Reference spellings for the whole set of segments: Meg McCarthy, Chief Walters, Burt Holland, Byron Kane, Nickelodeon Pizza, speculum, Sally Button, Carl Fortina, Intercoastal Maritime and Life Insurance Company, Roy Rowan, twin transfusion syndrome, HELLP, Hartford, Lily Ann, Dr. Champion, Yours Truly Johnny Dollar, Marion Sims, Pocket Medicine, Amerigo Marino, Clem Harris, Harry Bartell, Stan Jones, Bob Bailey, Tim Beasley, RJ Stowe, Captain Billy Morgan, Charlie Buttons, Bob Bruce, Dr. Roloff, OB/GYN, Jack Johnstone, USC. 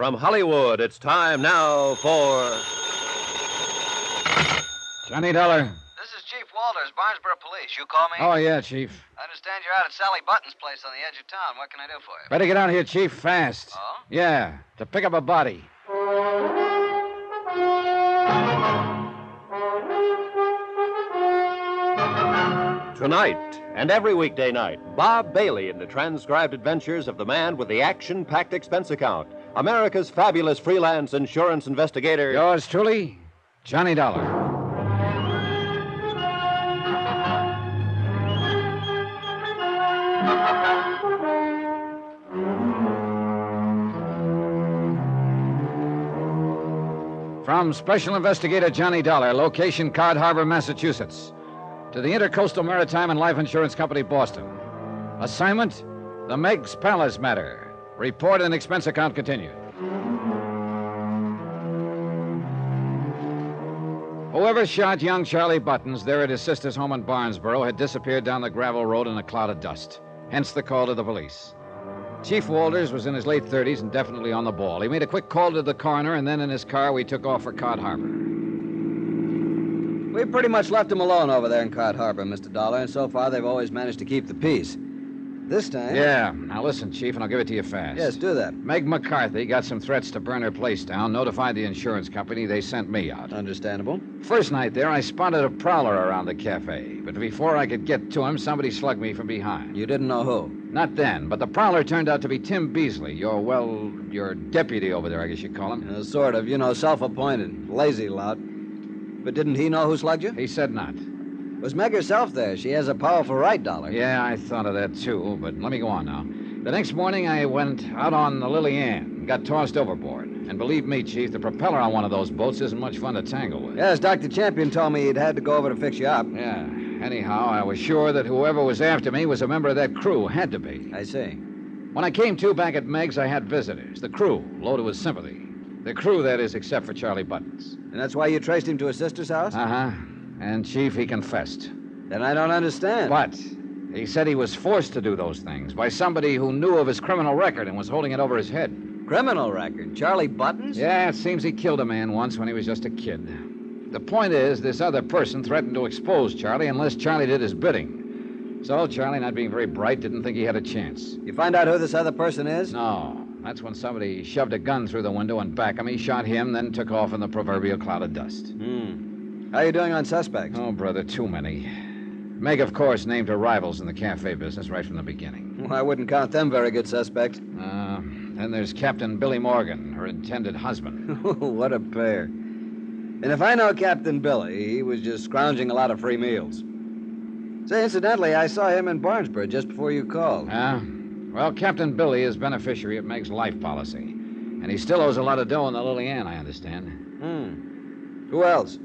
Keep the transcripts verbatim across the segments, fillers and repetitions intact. From Hollywood, it's time now for... Johnny Dollar. This is Chief Walters, Barnesboro Police. You call me? Oh, yeah, Chief. I understand you're out at Sally Button's place on the edge of town. What can I do for you? Better get out here, Chief, fast. Oh? Yeah, to pick up a body. Tonight, and every weekday night, Bob Bailey in the transcribed adventures of the man with the action-packed expense account, America's fabulous freelance insurance investigator... Yours truly, Johnny Dollar. From Special Investigator Johnny Dollar, location Cod Harbor, Massachusetts, to the Intercoastal Maritime and Life Insurance Company, Boston. Assignment, the Meg's Palace Matter. Report and expense account continued. Whoever shot young Charlie Buttons there at his sister's home in Barnesboro had disappeared down the gravel road in a cloud of dust, hence the call to the police. Chief Walters was in his late thirties and definitely on the ball. He made a quick call to the coroner, and then in his car we took off for Cod Harbor. We pretty much left them alone over there in Cod Harbor, Mister Dollar, and so far they've always managed to keep the peace. This time... Yeah. Now listen, Chief, and I'll give it to you fast. Yes, do that. Meg McCarthy got some threats to burn her place down, notified the insurance company. They sent me out. Understandable. First night there, I spotted a prowler around the cafe, but before I could get to him, somebody slugged me from behind. You didn't know who? Not then, but the prowler turned out to be Tim Beasley, your, well, your deputy over there, I guess you call him. Uh, sort of, you know, self-appointed, lazy lout. But didn't he know who slugged you? He said not. Was Meg herself there? She has a powerful right, Dollar. Yeah, I thought of that, too, but let me go on now. The next morning, I went out on the Lily Ann and got tossed overboard. And believe me, Chief, the propeller on one of those boats isn't much fun to tangle with. Yes, Doctor Champion told me he'd had to go over to fix you up. Yeah. Anyhow, I was sure that whoever was after me was a member of that crew. Had to be. I see. When I came to back at Meg's, I had visitors. The crew, loaded with sympathy. The crew, that is, except for Charlie Buttons. And that's why you traced him to his sister's house? Uh-huh. And, Chief, he confessed. Then I don't understand. But he said he was forced to do those things by somebody who knew of his criminal record and was holding it over his head. Criminal record? Charlie Buttons? Yeah, it seems he killed a man once when he was just a kid. The point is, this other person threatened to expose Charlie unless Charlie did his bidding. So Charlie, not being very bright, didn't think he had a chance. You find out who this other person is? No. That's when somebody shoved a gun through the window and back of me, shot him, then took off in the proverbial cloud of dust. Hmm. How are you doing on suspects? Oh, brother, too many. Meg, of course, named her rivals in the cafe business right from the beginning. Well, I wouldn't count them very good suspects. Uh, then there's Captain Billy Morgan, her intended husband. What a pair. And if I know Captain Billy, he was just scrounging a lot of free meals. Say, incidentally, I saw him in Barnesboro just before you called. Huh? Well, Captain Billy is beneficiary of Meg's life policy. And he still owes a lot of dough in the Lily Ann, I understand. Hmm. Who else?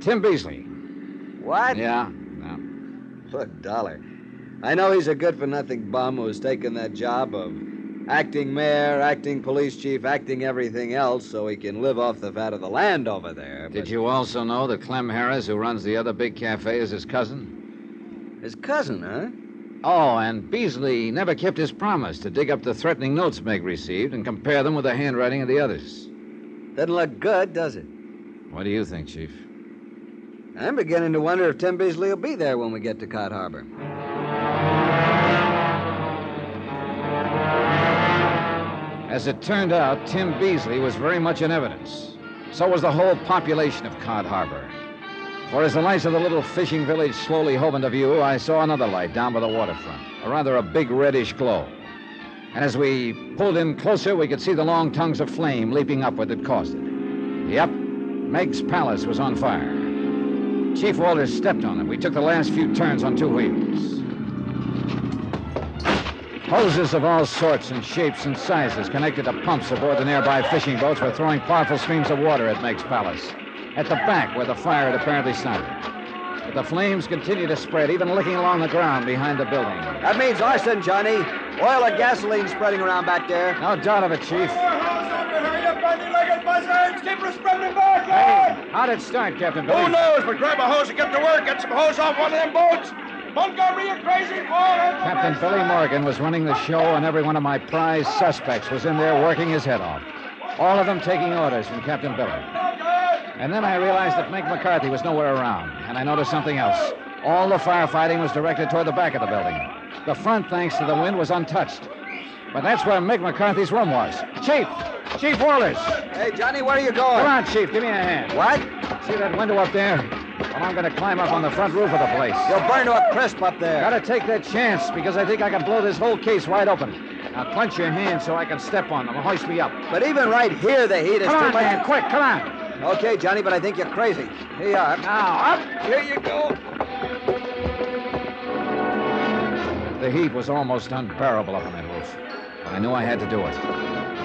Tim Beasley. What? Yeah. No. Look, Dollar, I know he's a good-for-nothing bum who's taken that job of acting mayor, acting police chief, acting everything else so he can live off the fat of the land over there. But... Did you also know that Clem Harris, who runs the other big cafe, is his cousin? His cousin, huh? Oh, and Beasley never kept his promise to dig up the threatening notes Meg received and compare them with the handwriting of the others. Doesn't look good, does it? What do you think, Chief? I'm beginning to wonder if Tim Beasley will be there when we get to Cod Harbor. As it turned out, Tim Beasley was very much in evidence. So was the whole population of Cod Harbor. For as the lights of the little fishing village slowly hove into view, I saw another light down by the waterfront, or rather a big reddish glow. And as we pulled in closer, we could see the long tongues of flame leaping upward that caused it. Yep, Meg's Palace was on fire. Chief Walters stepped on it. We took the last few turns on two wheels. Hoses of all sorts and shapes and sizes connected to pumps aboard the nearby fishing boats were throwing powerful streams of water at Meg's Palace. At the back, where the fire had apparently started. But the flames continue to spread, even licking along the ground behind the building. That means arson, Johnny. Oil and gasoline spreading around back there. No doubt of it, Chief. Hey, how did it start, Captain Billy? Who knows, but grab a hose and get to work. Get some hose off one of them boats. Montgomery, you crazy oil. Captain Billy Morgan was running the show, and every one of my prize suspects was in there working his head off. all of them taking orders from Captain Billy. And then I realized that Meg McCarthy was nowhere around, and I noticed something else. All the firefighting was directed toward the back of the building. The front, thanks to the wind, was untouched. But that's where Meg McCarthy's room was. Chief! Chief Walters! Hey, Johnny, where are you going? Come on, Chief, give me a hand. What? See that window up there? Well, I'm going to climb up on the front roof of the place. You'll burn to a crisp up there. Got to take that chance, because I think I can blow this whole case wide open. Now, clench your hands so I can step on them and hoist me up. But even right here, the heat is too much. Come on, man, quick, come on. Okay, Johnny, but I think you're crazy. Here you are. Now, up. Here you go. The heat was almost unbearable up on that roof. I knew I had to do it.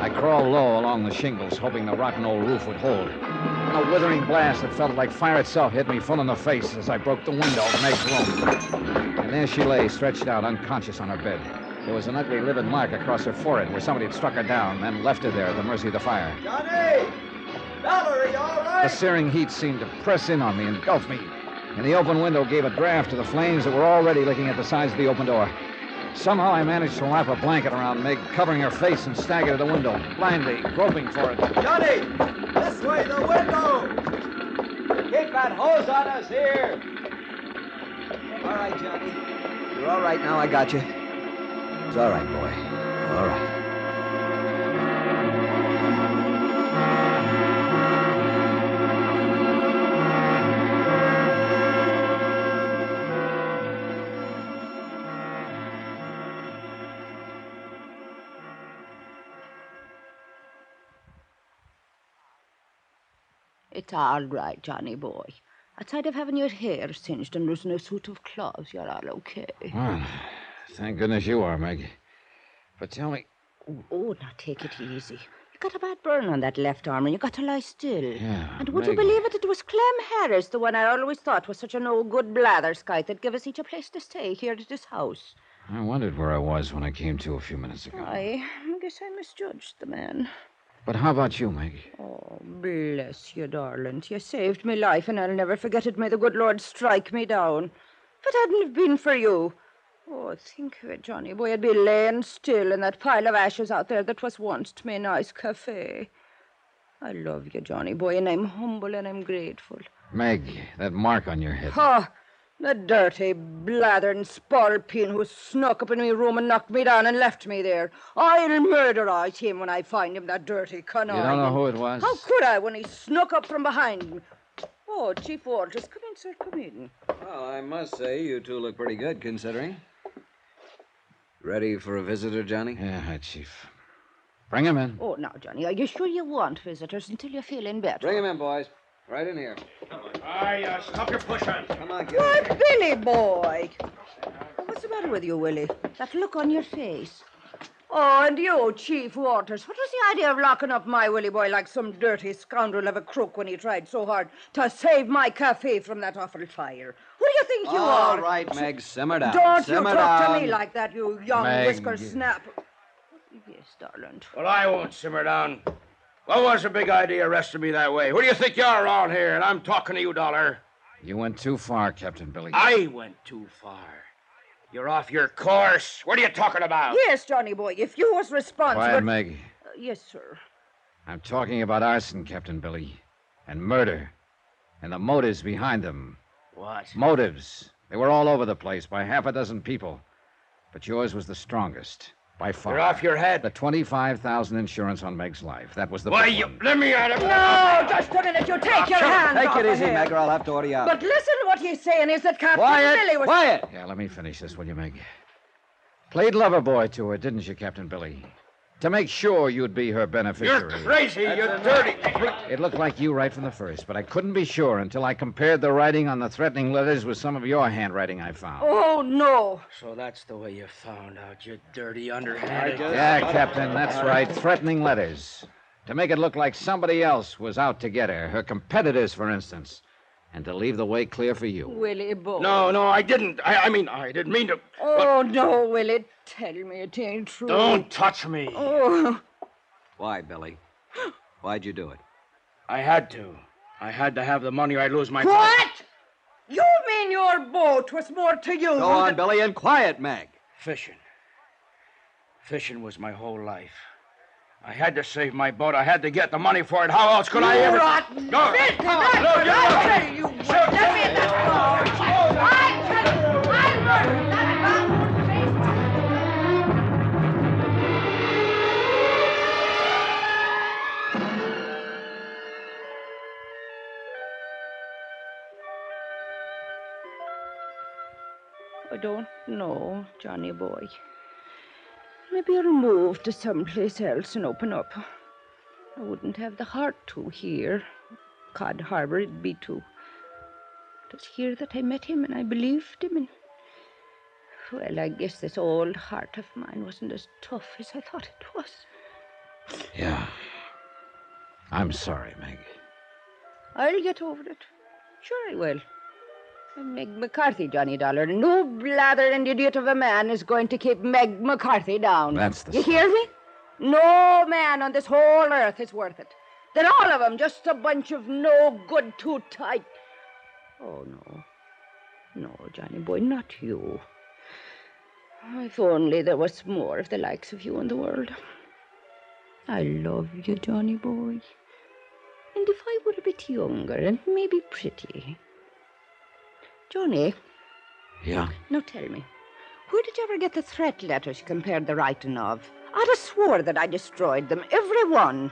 I crawled low along the shingles, hoping the rotten old roof would hold. A withering blast that felt like fire itself hit me full in the face as I broke the window of Meg's room. And there she lay, stretched out, unconscious on her bed. There was an ugly, livid mark across her forehead where somebody had struck her down, then left her there at the mercy of the fire. Johnny! Dollar, you all right? The searing heat seemed to press in on me, engulf me. And the open window gave a draft to the flames that were already licking at the sides of the open door. Somehow I managed to wrap a blanket around Meg, covering her face, and staggered to the window, blindly, groping for it. Johnny! This way, the window! Keep that hose on us here! All right, Johnny. You're all right now, I got you. It's all right, boy. All right. It's all right, Johnny boy. Outside of having your hair singed and losing a suit of clothes, you're all okay. Well, thank goodness you are, Meg. But tell me... Oh, oh, now take it easy. You got a bad burn on that left arm and you got to lie still. Yeah, and would Meg... you believe it, it was Clem Harris, the one I always thought was such an old good blatherskite that gave us each a place to stay here at this house. I wondered where I was when I came to a few minutes ago. Aye, I guess I misjudged the man. But how about you, Meg? Oh, bless you, darling. You saved me life, and I'll never forget it. May the good Lord strike me down. If it hadn't been for you... Oh, think of it, Johnny boy. I'd be laying still in that pile of ashes out there that was once to me a nice cafe. I love you, Johnny boy, and I'm humble and I'm grateful. Meg, that mark on your head... Oh, the dirty, blatherin' spalpeen who snuck up in me room and knocked me down and left me there. I'll murderize him when I find him, that dirty conniving. You don't know who it was? How could I when he snuck up from behind me? Oh, Chief Walters, come in, sir, come in. Well, I must say you two look pretty good, considering. Ready for a visitor, Johnny? Yeah, hi, Chief. Bring him in. Oh, now, Johnny, are you sure you want visitors until you're feeling better? Bring him in, boys. Right in here. Come on. Aye, uh, stop your pushing. Come on, get Why, in. Billy boy. What's the matter with you, Willie? That look on your face. Oh, and you, Chief Walters. What was the idea of locking up my Willie boy like some dirty scoundrel of a crook when he tried so hard to save my cafe from that awful fire? Who do you think you are? All right, Meg, simmer down. Don't simmer you talk down. to me like that, you young Meg. whisker snap. Yes, darling. Well, I won't simmer down. What was the big idea arresting me that way? Who do you think you are around here? And I'm talking to you, Dollar. You went too far, Captain Billy. I went too far. You're off your course. What are you talking about? Yes, Johnny boy, if you was responsible... Quiet, Meg. Uh, yes, sir. I'm talking about arson, Captain Billy, and murder, and the motives behind them. What? Motives. They were all over the place by half a dozen people. But yours was the strongest. By far. You're off your head. The twenty-five thousand insurance on Meg's life. That was the Why, you... One. Let me out of it. No, just a minute. You take oh, your hands off. Take it easy, Meg, or I'll have to order you out. But listen, what he's saying is that Captain Quiet, Billy was... Quiet, quiet. Yeah, let me finish this, will you, Meg? Played lover boy to her, didn't you, Captain Billy? To make sure you'd be her beneficiary. You're crazy. That's you're dirty. It looked like you right from the first, but I couldn't be sure until I compared the writing on the threatening letters with some of your handwriting I found. Oh, no. So that's the way you found out, you dirty underhanded. Yeah, Captain, that's right. Threatening letters. To make it look like somebody else was out to get her. Her competitors, for instance. And to leave the way clear for you. Willie boy. No, no, I didn't. I, I mean, I didn't mean to. Oh, but... no, Willie. Tell me it ain't true. Don't touch me. Oh. Why, Billy? Why'd you do it? I had to. I had to have the money or I'd lose my... What? Boat. You mean your boat was more to you... Go on, than... Billy, and quiet, Meg. Fishing. Fishing was my whole life. I had to save my boat. I had to get the money for it. How else could you I ever... Rotten no. Bitch, no. That's no, what no, I say, you wouldn't. Let me in that car. I could... I learned... I don't know, Johnny boy. Maybe I'll move to someplace else and open up. I wouldn't have the heart to here. Cod Harbor it'd be too. It was here that I met him and I believed him. And... Well, I guess this old heart of mine wasn't as tough as I thought it was. Yeah. I'm sorry, Meg. I'll get over it. Sure I will. Meg McCarthy, Johnny Dollar. No blatherin' idiot of a man is going to keep Meg McCarthy down. That's the... You same. Hear me? No man on this whole earth is worth it. They're all of them just a bunch of no good, too tight. Oh, no. No, Johnny boy, not you. If only there was more of the likes of you in the world. I love you, Johnny boy. And if I were a bit younger and maybe pretty... Johnny. Yeah? Now tell me, where did you ever get the threat letters you compared the writing of? I'd have swore that I destroyed them, every one.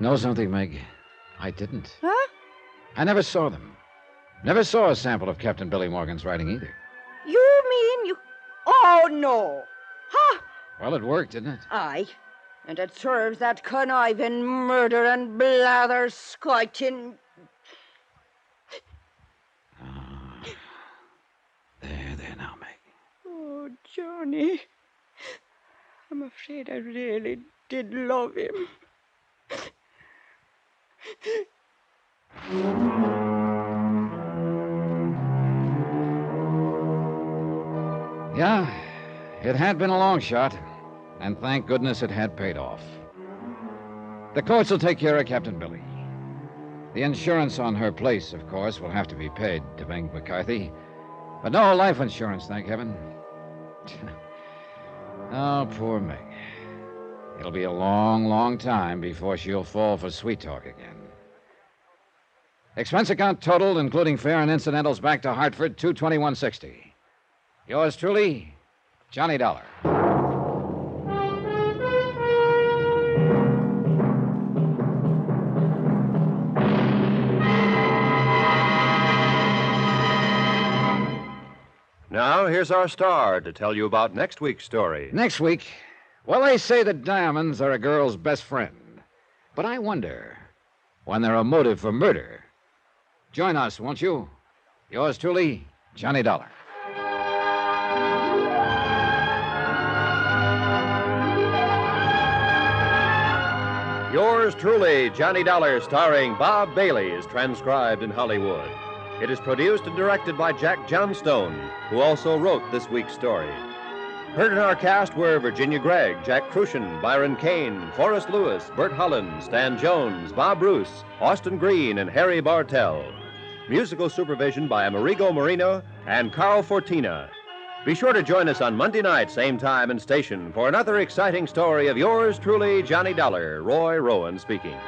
Know something, Meg? I didn't. Huh? I never saw them. Never saw a sample of Captain Billy Morgan's writing either. You mean you... Oh, no. Huh? Well, it worked, didn't it? Aye. And it serves that conniving, murdering, blather, scoiting... Johnny, I'm afraid I really did love him. Yeah, it had been a long shot, and thank goodness it had paid off. The courts will take care of Captain Billy. The insurance on her place, of course, will have to be paid to Meg McCarthy, but no life insurance, thank heaven. Oh, poor Meg. It'll be a long, long time before she'll fall for sweet talk again. Expense account totaled, including fare and incidentals, back to Hartford, two twenty-one sixty. Yours truly, Johnny Dollar. Now, here's our star to tell you about next week's story. Next week? Well, they say that diamonds are a girl's best friend. But I wonder, when they're a motive for murder. Join us, won't you? Yours truly, Johnny Dollar. Yours truly, Johnny Dollar, starring Bob Bailey, is transcribed in Hollywood. It is produced and directed by Jack Johnstone, who also wrote this week's story. Heard in our cast were Virginia Gregg, Jack Crucian, Byron Kane, Forrest Lewis, Burt Holland, Stan Jones, Bob Bruce, Austin Green, and Harry Bartell. Musical supervision by Amerigo Marino and Carl Fortina. Be sure to join us on Monday night, same time and station, for another exciting story of Yours truly, Johnny Dollar. Roy Rowan speaking.